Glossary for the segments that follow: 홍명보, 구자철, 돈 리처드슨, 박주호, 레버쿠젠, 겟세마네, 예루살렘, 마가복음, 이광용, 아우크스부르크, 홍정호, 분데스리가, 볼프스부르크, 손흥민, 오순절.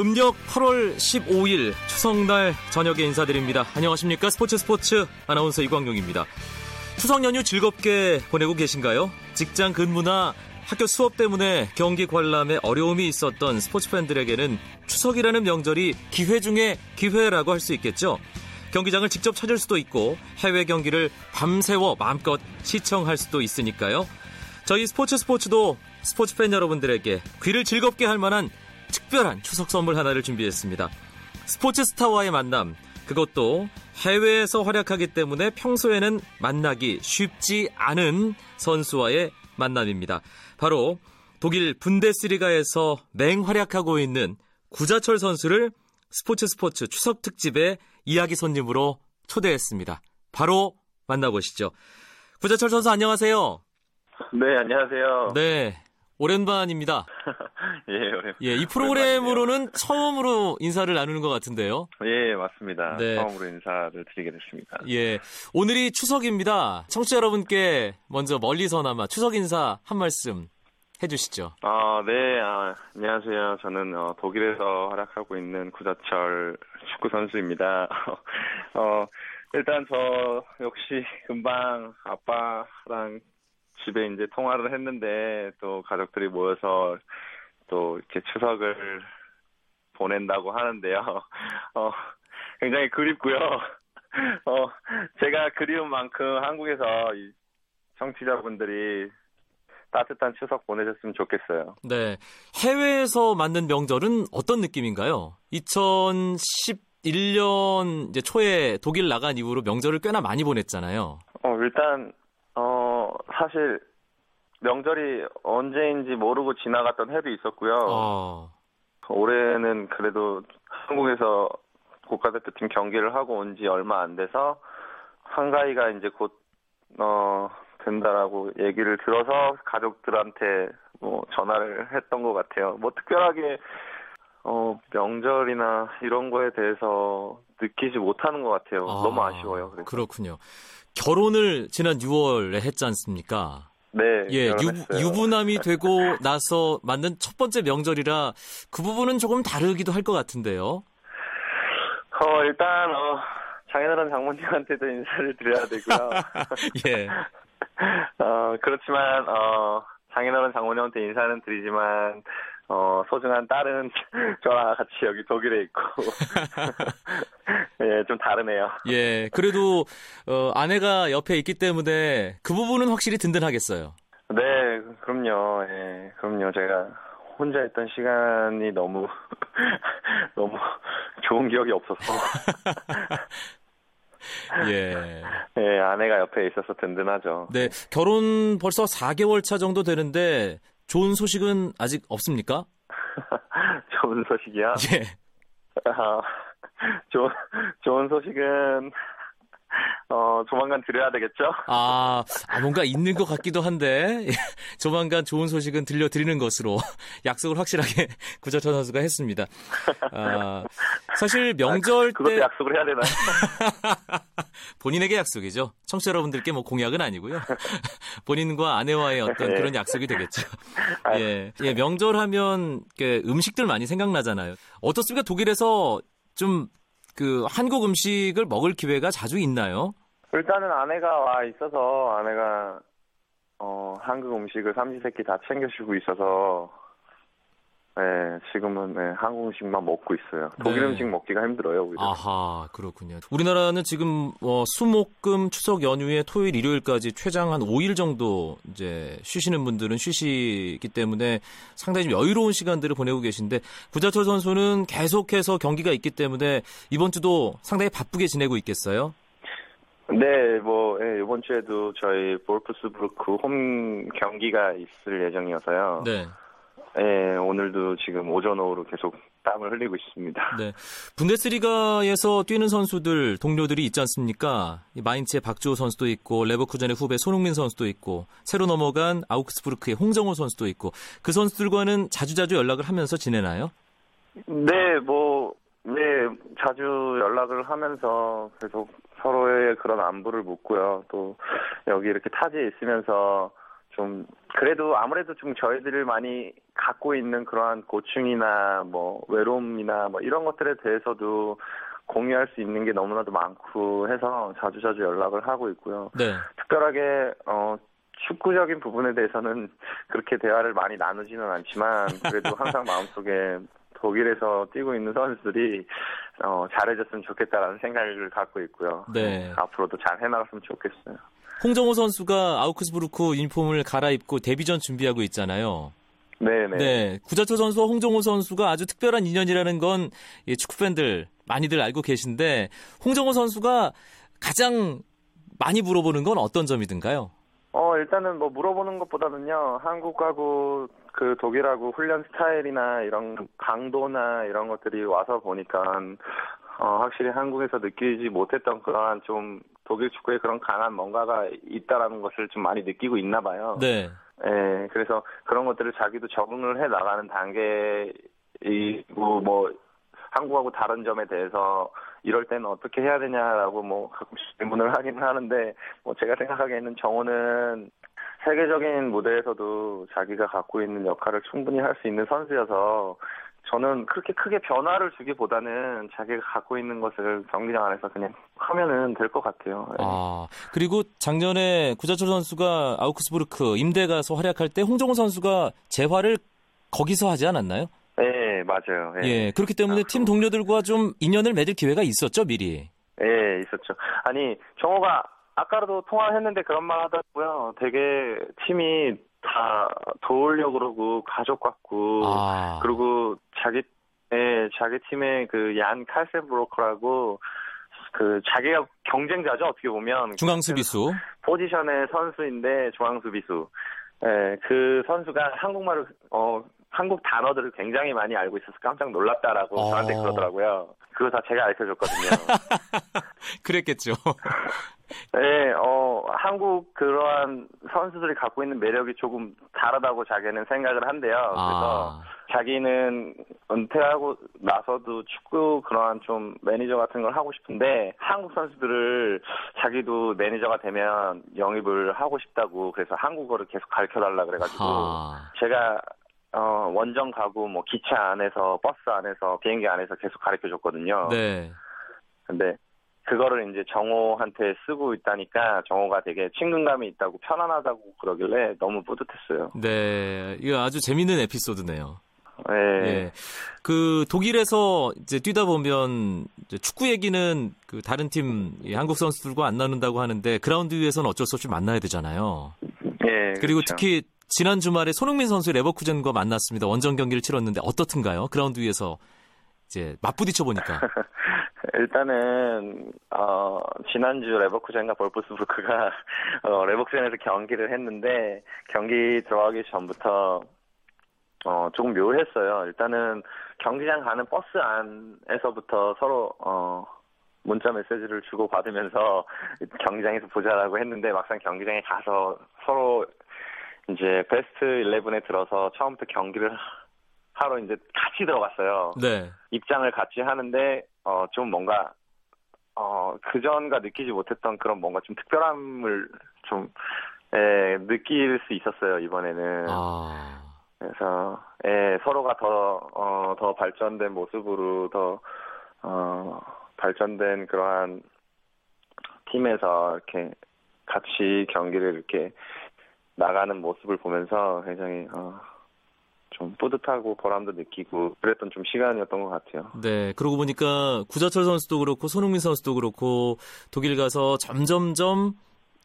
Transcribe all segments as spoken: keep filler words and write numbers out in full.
음력 팔월 십오일 추석날 저녁에 인사드립니다. 안녕하십니까. 스포츠 스포츠 아나운서 이광용입니다. 추석 연휴 즐겁게 보내고 계신가요? 직장 근무나 학교 수업 때문에 경기 관람에 어려움이 있었던 스포츠 팬들에게는 추석이라는 명절이 기회 중에 기회라고 할 수 있겠죠. 경기장을 직접 찾을 수도 있고 해외 경기를 밤새워 마음껏 시청할 수도 있으니까요. 저희 스포츠 스포츠도 스포츠 팬 여러분들에게 귀를 즐겁게 할 만한 특별한 추석 선물 하나를 준비했습니다. 스포츠 스타와의 만남, 그것도 해외에서 활약하기 때문에 평소에는 만나기 쉽지 않은 선수와의 만남입니다. 바로 독일 분데스리가에서 맹활약하고 있는 구자철 선수를 스포츠 스포츠 추석 특집의 이야기 손님으로 초대했습니다. 바로 만나보시죠. 구자철 선수 안녕하세요. 네, 안녕하세요. 네, 오랜만입니다. 예, 오랜만. 예, 이 프로그램으로는 처음으로 인사를 나누는 것 같은데요. 예, 맞습니다. 네. 처음으로 인사를 드리게 됐습니다. 예, 오늘이 추석입니다. 청취자 여러분께 먼저 멀리서나마 추석 인사 한 말씀 해주시죠. 아, 네, 아, 안녕하세요. 저는 어, 독일에서 활약하고 있는 구자철 축구 선수입니다. 어, 일단 저 역시 금방 아빠랑 집에 이제 통화를 했는데 또 가족들이 모여서 또 이렇게 추석을 보낸다고 하는데요. 어, 굉장히 그립고요. 어, 제가 그리운 만큼 한국에서 이 청취자분들이 따뜻한 추석 보내셨으면 좋겠어요. 네, 해외에서 맞는 명절은 어떤 느낌인가요? 이천십일년 이제 초에 독일 나간 이후로 명절을 꽤나 많이 보냈잖아요. 어, 일단 어, 사실 명절이 언제인지 모르고 지나갔던 해도 있었고요. 어. 올해는 그래도 한국에서 국가대표팀 경기를 하고 온 지 얼마 안 돼서 한가위가 이제 곧 어. 된다라고 얘기를 들어서 가족들한테 뭐 전화를 했던 것 같아요. 뭐 특별하게 어, 명절이나 이런 거에 대해서 느끼지 못하는 것 같아요. 아, 너무 아쉬워요. 그래서. 그렇군요. 결혼을 지난 유월에 했지 않습니까? 네. 예, 유, 유부남이 되고 나서 만든 첫 번째 명절이라 그 부분은 조금 다르기도 할 것 같은데요. 어, 일단 어, 장인어른 장모님한테도 인사를 드려야 되고요. 예. 어, 그렇지만, 어, 장인어른 장모님한테 인사는 드리지만, 어, 소중한 딸은 저랑 같이 여기 독일에 있고. 예, 좀 다르네요. 예, 그래도, 어, 아내가 옆에 있기 때문에 그 부분은 확실히 든든하겠어요. 네, 그럼요. 예, 그럼요. 제가 혼자 있던 시간이 너무, 너무 좋은 기억이 없어서. 예. 예, 아내가 옆에 있어서 든든하죠. 네, 결혼 벌써 사개월 차 정도 되는데 좋은 소식은 아직 없습니까? 좋은 소식이요? 예. 어, 좋은 좋은 소식은 어 조만간 드려야 되겠죠? 아, 아 뭔가 있는 것 같기도 한데 조만간 좋은 소식은 들려 드리는 것으로 약속을 확실하게 구자철 선수가 했습니다. 아, 사실 명절 아, 그것도 때 약속을 해야 되나? 본인에게 약속이죠. 청취자 여러분들께 뭐 공약은 아니고요. 본인과 아내와의 어떤 그런 약속이 되겠죠. 예, 예, 명절하면 음식들 많이 생각나잖아요. 어떻습니까? 독일에서 좀 그 한국 음식을 먹을 기회가 자주 있나요? 일단은 아내가 와 있어서 아내가 어, 한국 음식을 삼시세끼 다 챙겨주고 있어서 네, 지금은 네, 한국 음식만 먹고 있어요. 독일 네. 음식 먹기가 힘들어요. 우리는. 아하, 그렇군요. 우리나라는 지금 어, 수목금 추석 연휴에 토요일 일요일까지 최장 한 오일 정도 이제 쉬시는 분들은 쉬시기 때문에 상당히 좀 여유로운 시간들을 보내고 계신데 구자철 선수는 계속해서 경기가 있기 때문에 이번 주도 상당히 바쁘게 지내고 있겠어요? 네, 뭐 예, 이번 주에도 저희 볼프스부르크 홈 경기가 있을 예정이어서요. 네. 예, 오늘도 지금 오전 오후로 계속 땀을 흘리고 있습니다. 네, 분데스리가에서 뛰는 선수들 동료들이 있지 않습니까? 마인츠의 박주호 선수도 있고 레버쿠젠의 후배 손흥민 선수도 있고 새로 넘어간 아우크스부르크의 홍정호 선수도 있고 그 선수들과는 자주자주 연락을 하면서 지내나요? 네, 뭐 네, 자주 연락을 하면서 계속 서로의 그런 안부를 묻고요. 또 여기 이렇게 타지에 있으면서 좀 그래도 아무래도 좀 저희들을 많이 갖고 있는 그러한 고충이나 뭐 외로움이나 뭐 이런 것들에 대해서도 공유할 수 있는 게 너무나도 많고 해서 자주자주 연락을 하고 있고요. 네. 특별하게 어, 축구적인 부분에 대해서는 그렇게 대화를 많이 나누지는 않지만 그래도 항상 마음속에 독일에서 뛰고 있는 선수들이 어, 잘해줬으면 좋겠다라는 생각을 갖고 있고요. 네. 앞으로도 잘 해나갔으면 좋겠어요. 홍정호 선수가 아우크스부르크 유니폼을 갈아입고 데뷔전 준비하고 있잖아요. 네네. 네, 구자철 선수와 홍정호 선수가 아주 특별한 인연이라는 건 축구팬들 많이들 알고 계신데 홍정호 선수가 가장 많이 물어보는 건 어떤 점이든가요? 어 일단은 뭐 물어보는 것보다는요 한국하고 그 독일하고 훈련 스타일이나 이런 강도나 이런 것들이 와서 보니까 어, 확실히 한국에서 느끼지 못했던 그런 좀 독일 축구에 그런 강한 뭔가가 있다라는 것을 좀 많이 느끼고 있나 봐요. 네. 예, 그래서 그런 것들을 자기도 적응을 해 나가는 단계이고 뭐 한국하고 다른 점에 대해서 이럴 때는 어떻게 해야 되냐라고 뭐 가끔씩 질문을 하긴 하는데 뭐 제가 생각하기에는 정호는 세계적인 무대에서도 자기가 갖고 있는 역할을 충분히 할 수 있는 선수여서 저는 그렇게 크게 변화를 주기보다는 자기가 갖고 있는 것을 경기장 안에서 그냥 하면은 될 것 같아요. 아, 그리고 작년에 구자철 선수가 아우크스부르크 임대 가서 활약할 때 홍정호 선수가 재활을 거기서 하지 않았나요? 네, 맞아요. 네. 예, 그렇기 때문에 아, 팀 동료들과 좀 인연을 맺을 기회가 있었죠, 미리? 네, 있었죠. 아니, 정호가 아까도 통화했는데 그런 말 하더라고요. 되게 팀이 다 도우려고 그러고 가족 같고 아. 그리고 자기 예, 자기 팀의 그 얀 칼센브로크라고 그 자기가 경쟁자죠 어떻게 보면 중앙 수비수 포지션의 선수인데 중앙 수비수 예, 그 선수가 한국말을 어 한국 단어들을 굉장히 많이 알고 있어서 깜짝 놀랐다라고 어. 저한테 그러더라고요. 그거 다 제가 알려줬거든요. 그랬겠죠. 네, 어, 한국 그러한 선수들이 갖고 있는 매력이 조금 다르다고 자기는 생각을 한대요. 그래서 아. 자기는 은퇴하고 나서도 축구 그러한 좀 매니저 같은 걸 하고 싶은데 한국 선수들을 자기도 매니저가 되면 영입을 하고 싶다고 그래서 한국어를 계속 가르쳐달라 그래가지고 아. 제가 어, 원정 가고 뭐 기차 안에서 버스 안에서 비행기 안에서 계속 가르쳐줬거든요. 네. 근데 그거를 이제 정호한테 쓰고 있다니까 정호가 되게 친근감이 있다고 편안하다고 그러길래 너무 뿌듯했어요. 네, 이거 아주 재밌는 에피소드네요. 네. 네. 그 독일에서 이제 뛰다 보면 이제 축구 얘기는 그 다른 팀 한국 선수들과 안 나눈다고 하는데 그라운드 위에서는 어쩔 수 없이 만나야 되잖아요. 네. 그리고 그렇죠. 특히 지난 주말에 손흥민 선수 레버쿠젠과 만났습니다. 원정 경기를 치렀는데 어떻든가요? 그라운드 위에서 이제 맞부딪혀 보니까. 일단은 어, 지난주 레버쿠젠과 볼프스부르크가 어, 레버쿠젠에서 경기를 했는데 경기 들어가기 전부터 어, 조금 묘했어요. 일단은 경기장 가는 버스 안에서부터 서로 어, 문자 메시지를 주고 받으면서 경기장에서 보자라고 했는데 막상 경기장에 가서 서로 이제 베스트 십일에 들어서 처음부터 경기를 하러 이제 같이 들어갔어요. 네. 입장을 같이 하는데 어, 좀 뭔가 어, 그전과 느끼지 못했던 그런 뭔가 좀 특별함을 좀 예, 느낄 수 있었어요 이번에는. 아. 그래서 예, 서로가 더, 어, 더 발전된 모습으로 더 어, 발전된 그러한 팀에서 이렇게 같이 경기를 이렇게 나가는 모습을 보면서 굉장히. 어, 좀 뿌듯하고 보람도 느끼고 그랬던 좀 시간이었던 것 같아요. 네, 그러고 보니까 구자철 선수도 그렇고 손흥민 선수도 그렇고 독일 가서 점점점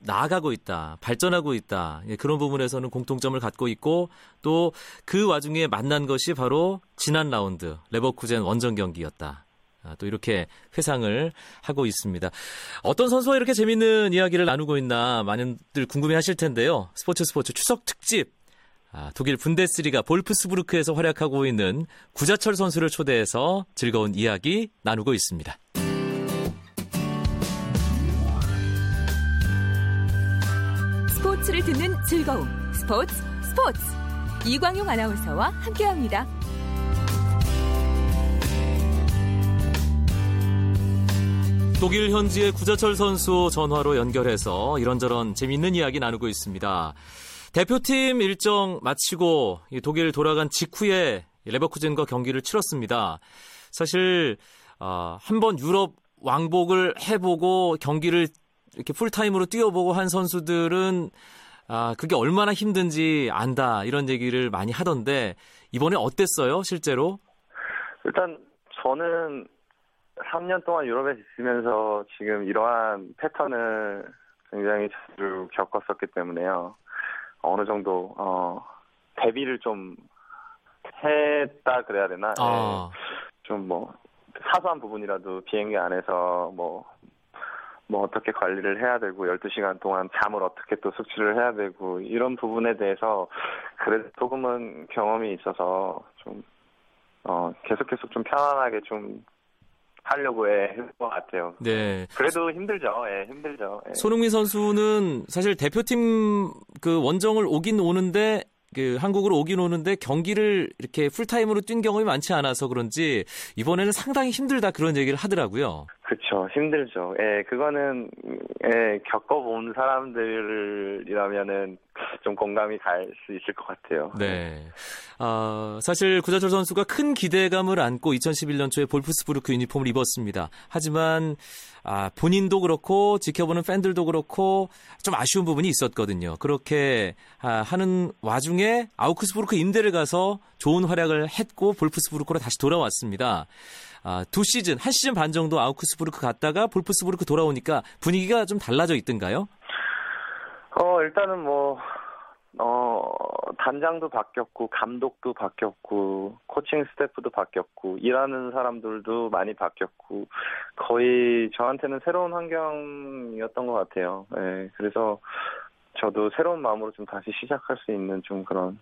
나아가고 있다, 발전하고 있다. 예, 그런 부분에서는 공통점을 갖고 있고 또 그 와중에 만난 것이 바로 지난 라운드 레버쿠젠 원정 경기였다. 아, 또 이렇게 회상을 하고 있습니다. 어떤 선수와 이렇게 재밌는 이야기를 나누고 있나 많이들 궁금해하실 텐데요. 스포츠 스포츠 추석 특집. 아, 독일 분데스리가 볼프스부르크에서 활약하고 있는 구자철 선수를 초대해서 즐거운 이야기 나누고 있습니다. 스포츠를 듣는 즐거움. 스포츠 스포츠. 이광용 아나운서와 함께합니다. 독일 현지의 구자철 선수 전화로 연결해서 이런저런 재미있는 이야기 나누고 있습니다. 대표팀 일정 마치고 독일 돌아간 직후에 레버쿠젠과 경기를 치렀습니다. 사실 어, 한번 유럽 왕복을 해보고 경기를 이렇게 풀타임으로 뛰어보고 한 선수들은 아, 그게 얼마나 힘든지 안다 이런 얘기를 많이 하던데 이번에 어땠어요 실제로? 일단 저는 삼 년 동안 유럽에 있으면서 지금 이러한 패턴을 굉장히 자주 겪었었기 때문에요. 어느 정도 어, 대비를 좀 했다 그래야 되나? 아. 좀 뭐 사소한 부분이라도 비행기 안에서 뭐 뭐 어떻게 관리를 해야 되고 열두 시간 동안 잠을 어떻게 또 숙취를 해야 되고 이런 부분에 대해서 그래도 조금은 경험이 있어서 좀 어, 계속 계속 좀 편안하게 좀 하려고 해본 것 같아요. 네. 그래도 힘들죠. 예, 힘들죠. 예. 손흥민 선수는 사실 대표팀 그 원정을 오긴 오는데 그 한국으로 오긴 오는데 경기를 이렇게 풀타임으로 뛴 경험이 많지 않아서 그런지 이번에는 상당히 힘들다 그런 얘기를 하더라고요. 그렇죠. 힘들죠. 예, 그거는 예, 겪어본 사람들이라면은 좀 공감이 갈 수 있을 것 같아요. 네. 어, 사실 구자철 선수가 큰 기대감을 안고 이천십일 년 초에 볼프스부르크 유니폼을 입었습니다. 하지만 아, 본인도 그렇고 지켜보는 팬들도 그렇고 좀 아쉬운 부분이 있었거든요. 그렇게 아, 하는 와중에 아우크스부르크 임대를 가서 좋은 활약을 했고 볼프스부르크로 다시 돌아왔습니다. 아, 두 시즌, 한 시즌 반 정도 아우크스부르크 갔다가 볼프스부르크 돌아오니까 분위기가 좀 달라져 있던가요? 어, 일단은 뭐, 어, 단장도 바뀌었고, 감독도 바뀌었고, 코칭 스태프도 바뀌었고, 일하는 사람들도 많이 바뀌었고, 거의 저한테는 새로운 환경이었던 것 같아요. 예, 그래서 저도 새로운 마음으로 좀 다시 시작할 수 있는 좀 그런,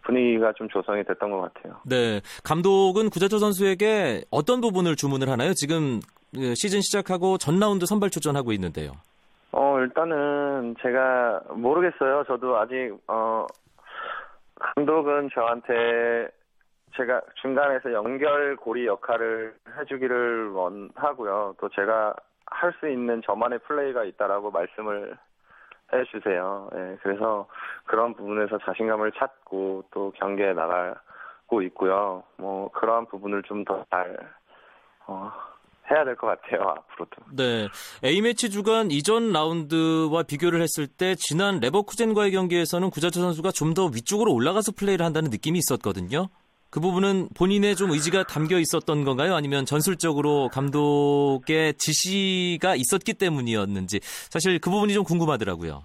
분위기가 좀 조성이 됐던 것 같아요. 네, 감독은 구자철 선수에게 어떤 부분을 주문을 하나요? 지금 시즌 시작하고 전 라운드 선발 출전하고 있는데요. 어, 일단은 제가 모르겠어요. 저도 아직 어, 감독은 저한테 제가 중간에서 연결고리 역할을 해주기를 원하고요. 또 제가 할 수 있는 저만의 플레이가 있다라고 말씀을 해주세요. 예, 그래서 그런 부분에서 자신감을 찾고 또 경기에 나가고 있고요. 뭐 그러한 부분을 좀 더 잘 어, 해야 될 것 같아요. 앞으로도. 네, A매치 주간 이전 라운드와 비교를 했을 때 지난 레버쿠젠과의 경기에서는 구자철 선수가 좀 더 위쪽으로 올라가서 플레이를 한다는 느낌이 있었거든요. 그 부분은 본인의 좀 의지가 담겨 있었던 건가요? 아니면 전술적으로 감독의 지시가 있었기 때문이었는지 사실 그 부분이 좀 궁금하더라고요.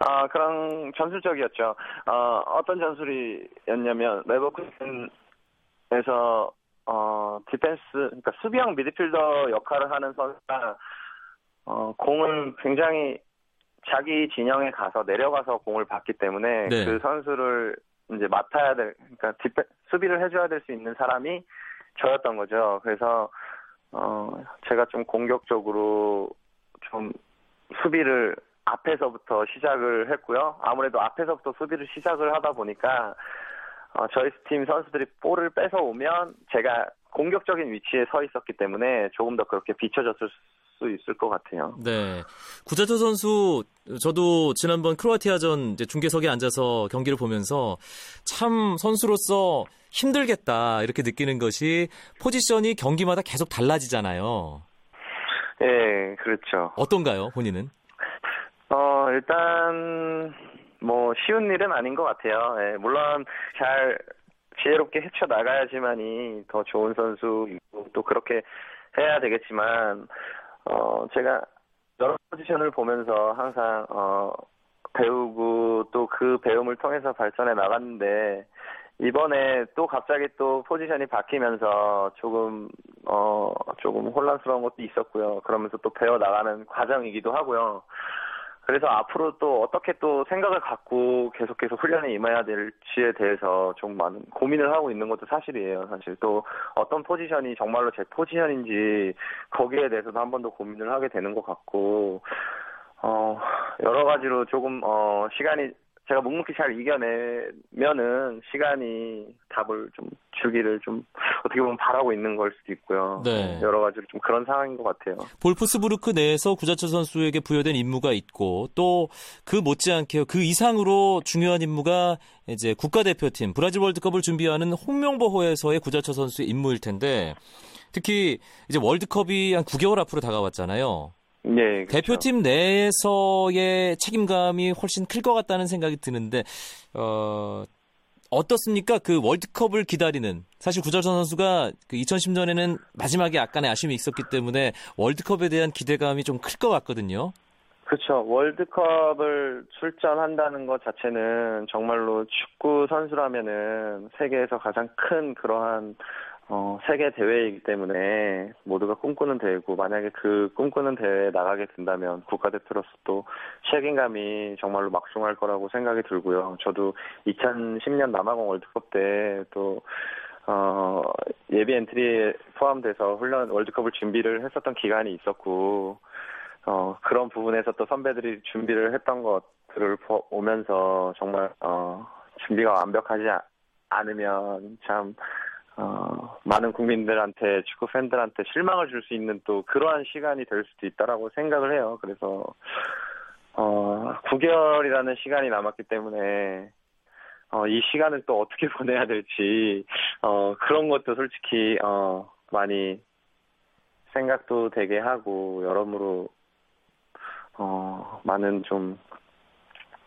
아, 그런 전술적이었죠. 어, 어떤 전술이었냐면 레버쿠젠에서 어, 디펜스, 그러니까 수비형 미드필더 역할을 하는 선수가 어, 공을 굉장히 자기 진영에 가서 내려가서 공을 받기 때문에 네. 그 선수를 이제 맡아야 될, 그러니까 디펜, 수비를 해줘야 될 수 있는 사람이 저였던 거죠. 그래서 어, 제가 좀 공격적으로 좀 수비를 앞에서부터 시작을 했고요. 아무래도 앞에서부터 수비를 시작을 하다 보니까 어, 저희 팀 선수들이 볼을 뺏어오면 제가 공격적인 위치에 서 있었기 때문에 조금 더 그렇게 비춰졌을 수 있을 것 같아요. 네, 구자철 선수 저도 지난번 크로아티아전 이제 중계석에 앉아서 경기를 보면서 참 선수로서 힘들겠다 이렇게 느끼는 것이 포지션이 경기마다 계속 달라지잖아요. 예, 네, 그렇죠. 어떤가요, 본인은? 어, 일단 뭐 쉬운 일은 아닌 것 같아요. 예, 물론 잘 지혜롭게 헤쳐나가야지만이 더 좋은 선수이고 또 그렇게 해야 되겠지만 어, 제가 여러 포지션을 보면서 항상 어, 배우고 또 그 배움을 통해서 발전해 나갔는데 이번에 또 갑자기 또 포지션이 바뀌면서 조금 어, 조금 혼란스러운 것도 있었고요. 그러면서 또 배워 나가는 과정이기도 하고요. 그래서 앞으로 또 어떻게 또 생각을 갖고 계속 계속 훈련에 임해야 될지에 대해서 좀 많은 고민을 하고 있는 것도 사실이에요. 사실 또 어떤 포지션이 정말로 제 포지션인지 거기에 대해서도 한 번 더 고민을 하게 되는 것 같고 어, 여러 가지로 조금 어, 시간이 제가 묵묵히 잘 이겨내면은 시간이 답을 좀 주기를 좀 어떻게 보면 바라고 있는 걸 수도 있고요. 네. 여러 가지로 좀 그런 상황인 것 같아요. 볼프스부르크 내에서 구자철 선수에게 부여된 임무가 있고 또 그 못지않게 그 이상으로 중요한 임무가 이제 국가대표팀 브라질 월드컵을 준비하는 홍명보호에서의 구자철 선수의 임무일 텐데 특히 이제 월드컵이 한 구 개월 앞으로 다가왔잖아요. 네, 그렇죠. 대표팀 내에서의 책임감이 훨씬 클 것 같다는 생각이 드는데 어, 어떻습니까? 그 월드컵을 기다리는 사실 구자철 선수가 그 이천십 년에는 마지막에 약간의 아쉬움이 있었기 때문에 월드컵에 대한 기대감이 좀 클 것 같거든요. 그렇죠. 월드컵을 출전한다는 것 자체는 정말로 축구 선수라면은 세계에서 가장 큰 그러한 어, 세계 대회이기 때문에 모두가 꿈꾸는 대회고 만약에 그 꿈꾸는 대회에 나가게 된다면 국가대표로서 또 책임감이 정말로 막중할 거라고 생각이 들고요. 저도 이천십 년 남아공 월드컵 때 또 어, 예비 엔트리에 포함돼서 훈련 월드컵을 준비를 했었던 기간이 있었고 어, 그런 부분에서 또 선배들이 준비를 했던 것들을 보면서 정말 어, 준비가 완벽하지 않으면 참 어, 많은 국민들한테 축구 팬들한테 실망을 줄 수 있는 또 그러한 시간이 될 수도 있다라고 생각을 해요. 그래서 어, 구 개월이라는 시간이 남았기 때문에 어, 이 시간을 또 어떻게 보내야 될지 어, 그런 것도 솔직히 어, 많이 생각도 되게 하고 여러모로 어, 많은 좀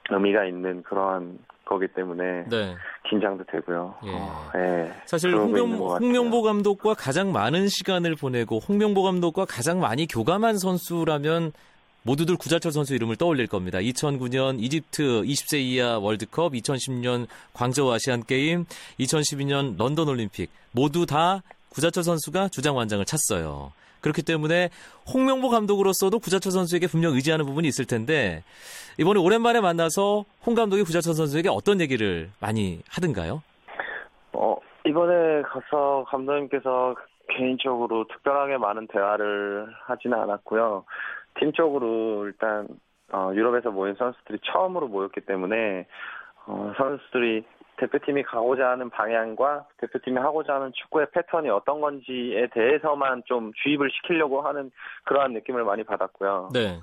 의미가 있는 그러한 거기 때문에 네. 긴장도 되고요. 예. 어, 예. 사실 홍명, 홍명보 감독과 가장 많은 시간을 보내고 홍명보 감독과 가장 많이 교감한 선수라면 모두들 구자철 선수 이름을 떠올릴 겁니다. 이천구 년 이집트 이십 세 이하 월드컵, 이천십 년 광저우 아시안게임, 이천십이 년 런던 올림픽 모두 다 구자철 선수가 주장완장을 찼어요. 그렇기 때문에 홍명보 감독으로서도 구자철 선수에게 분명 의지하는 부분이 있을 텐데 이번에 오랜만에 만나서 홍 감독이 구자철 선수에게 어떤 얘기를 많이 하던가요? 어, 이번에 가서 감독님께서 개인적으로 특별하게 많은 대화를 하지는 않았고요. 팀적으로 일단 어, 유럽에서 모인 선수들이 처음으로 모였기 때문에 어, 선수들이 대표팀이 가고자 하는 방향과 대표팀이 하고자 하는 축구의 패턴이 어떤 건지에 대해서만 좀 주입을 시키려고 하는 그러한 느낌을 많이 받았고요. 네.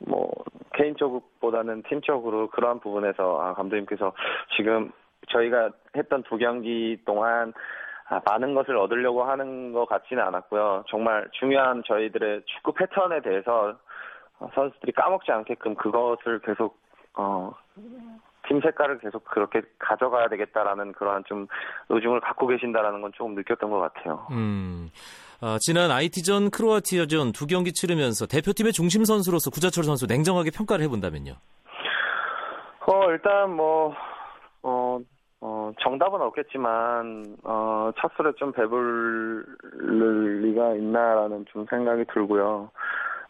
뭐 개인적보다는 팀적으로 그러한 부분에서 아, 감독님께서 지금 저희가 했던 두 경기 동안 아, 많은 것을 얻으려고 하는 것 같지는 않았고요. 정말 중요한 저희들의 축구 패턴에 대해서 선수들이 까먹지 않게끔 그것을 계속 어. 팀 색깔을 계속 그렇게 가져가야 되겠다라는 그러한 좀 의중을 갖고 계신다라는 건 조금 느꼈던 것 같아요. 음, 아, 지난 아이티전, 크로아티아전 두 경기 치르면서 대표팀의 중심 선수로서 구자철 선수 냉정하게 평가를 해본다면요? 어, 일단 뭐 어, 어, 정답은 없겠지만 어, 차수를 좀 배부를 리가 있나라는 좀 생각이 들고요.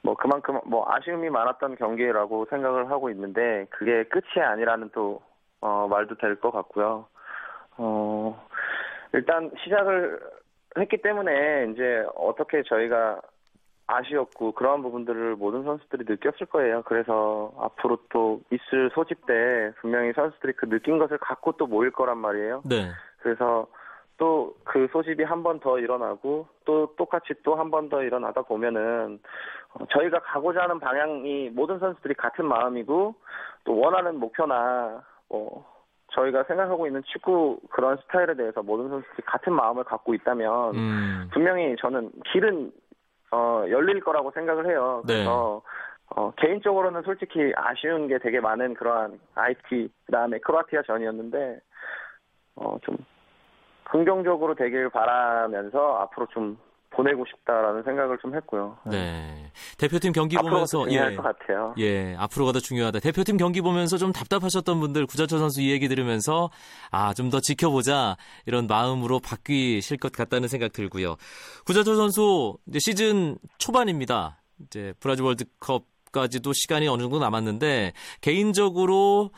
뭐 그만큼 뭐 아쉬움이 많았던 경기라고 생각을 하고 있는데 그게 끝이 아니라는 또 어, 말도 될 것 같고요. 어, 일단 시작을 했기 때문에 이제 어떻게 저희가 아쉬웠고 그러한 부분들을 모든 선수들이 느꼈을 거예요. 그래서 앞으로 또 있을 소집 때 분명히 선수들이 그 느낀 것을 갖고 또 모일 거란 말이에요. 네. 그래서 또 그 소집이 한 번 더 일어나고 또 똑같이 또 한 번 더 일어나다 보면은 저희가 가고자 하는 방향이 모든 선수들이 같은 마음이고 또 원하는 목표나 뭐 저희가 생각하고 있는 축구 그런 스타일에 대해서 모든 선수들이 같은 마음을 갖고 있다면 음. 분명히 저는 길은 어, 열릴 거라고 생각을 해요. 그래서 네. 어, 개인적으로는 솔직히 아쉬운 게 되게 많은 그러한 아이티 그다음에 크로아티아 전이었는데 어, 좀 긍정적으로 되길 바라면서 앞으로 좀 보내고 싶다라는 생각을 좀 했고요. 네, 대표팀 경기 보면서 중요할 예, 것 같아요. 예, 앞으로가 더 중요하다. 대표팀 경기 보면서 좀 답답하셨던 분들 구자철 선수 이 얘기 들으면서 아, 좀 더 지켜보자 이런 마음으로 바뀌실 것 같다는 생각 들고요. 구자철 선수 이제 시즌 초반입니다. 이제 브라질 월드컵. 까지도 시간이 어느 정도 남았는데 개인적으로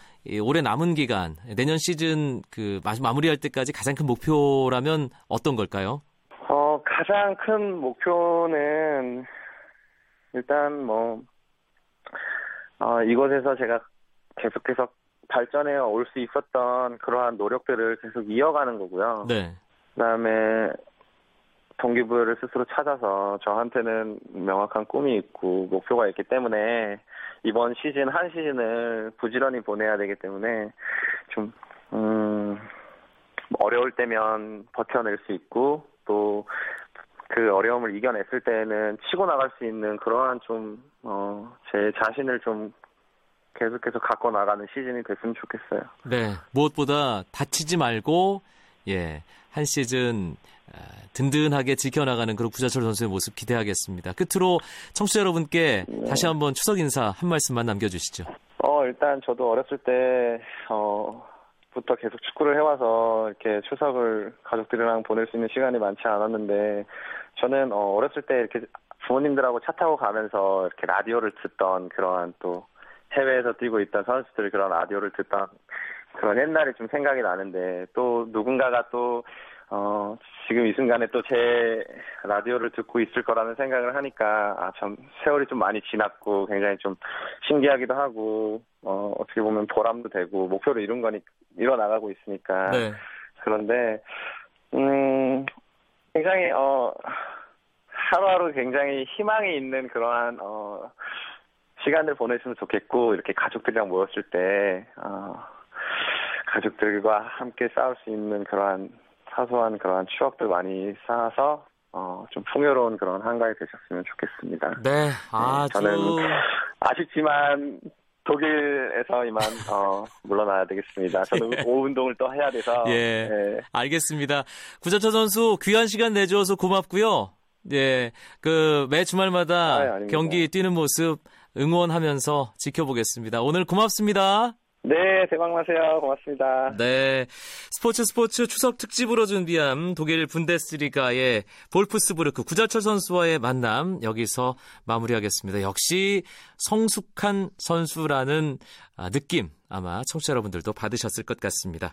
올해 남은 기간 내년 시즌 그 마무리할 때까지 가장 큰 목표라면 어떤 걸까요? 어 가장 큰 목표는 일단 뭐 어, 이곳에서 제가 계속해서 발전해 올 수 있었던 그러한 노력들을 계속 이어가는 거고요. 네. 그다음에 동기부여를 스스로 찾아서 저한테는 명확한 꿈이 있고 목표가 있기 때문에 이번 시즌 한 시즌을 부지런히 보내야 되기 때문에 좀 음, 어려울 때면 버텨낼 수 있고 또 그 어려움을 이겨냈을 때는 치고 나갈 수 있는 그러한 좀 어, 제 자신을 좀 계속해서 갖고 나가는 시즌이 됐으면 좋겠어요. 네, 무엇보다 다치지 말고 예, 한 시즌 든든하게 지켜나가는 그런 구자철 선수의 모습 기대하겠습니다. 끝으로 청취자 여러분께 다시 한번 추석 인사 한 말씀만 남겨주시죠. 어 일단 저도 어렸을 때 어, 부터 계속 축구를 해와서 이렇게 추석을 가족들이랑 보낼 수 있는 시간이 많지 않았는데 저는 어, 어렸을 때 이렇게 부모님들하고 차 타고 가면서 이렇게 라디오를 듣던 그러한 또 해외에서 뛰고 있던 선수들 그런 라디오를 듣던 그런 옛날이 좀 생각이 나는데 또 누군가가 또 어, 지금 이 순간에 또 제 라디오를 듣고 있을 거라는 생각을 하니까 아, 참 세월이 좀 많이 지났고 굉장히 좀 신기하기도 하고 어, 어떻게 보면 보람도 되고 목표를 이룬 거니 이뤄나가고 있으니까 네. 그런데 음, 굉장히 어, 하루하루 굉장히 희망이 있는 그러한 어, 시간을 보내시면 좋겠고 이렇게 가족들이랑 모였을 때 어, 가족들과 함께 싸울 수 있는 그러한 사소한 그러한 추억들 많이 쌓아서 어, 좀 풍요로운 그런 한가위 되셨으면 좋겠습니다. 네, 아, 저는 저... 아쉽지만 독일에서 이만 어, 물러나야 되겠습니다. 저는 예. 오후 운동을 또 해야 돼서. 예, 예. 알겠습니다. 구자철 선수 귀한 시간 내줘서 고맙고요. 예, 그 매 주말마다 아, 예, 경기 뛰는 모습 응원하면서 지켜보겠습니다. 오늘 고맙습니다. 네, 대박나세요. 고맙습니다. 네, 스포츠 스포츠 추석 특집으로 준비한 독일 분데스리가의 볼프스부르크 구자철 선수와의 만남 여기서 마무리하겠습니다. 역시 성숙한 선수라는 느낌 아마 청취자 여러분들도 받으셨을 것 같습니다.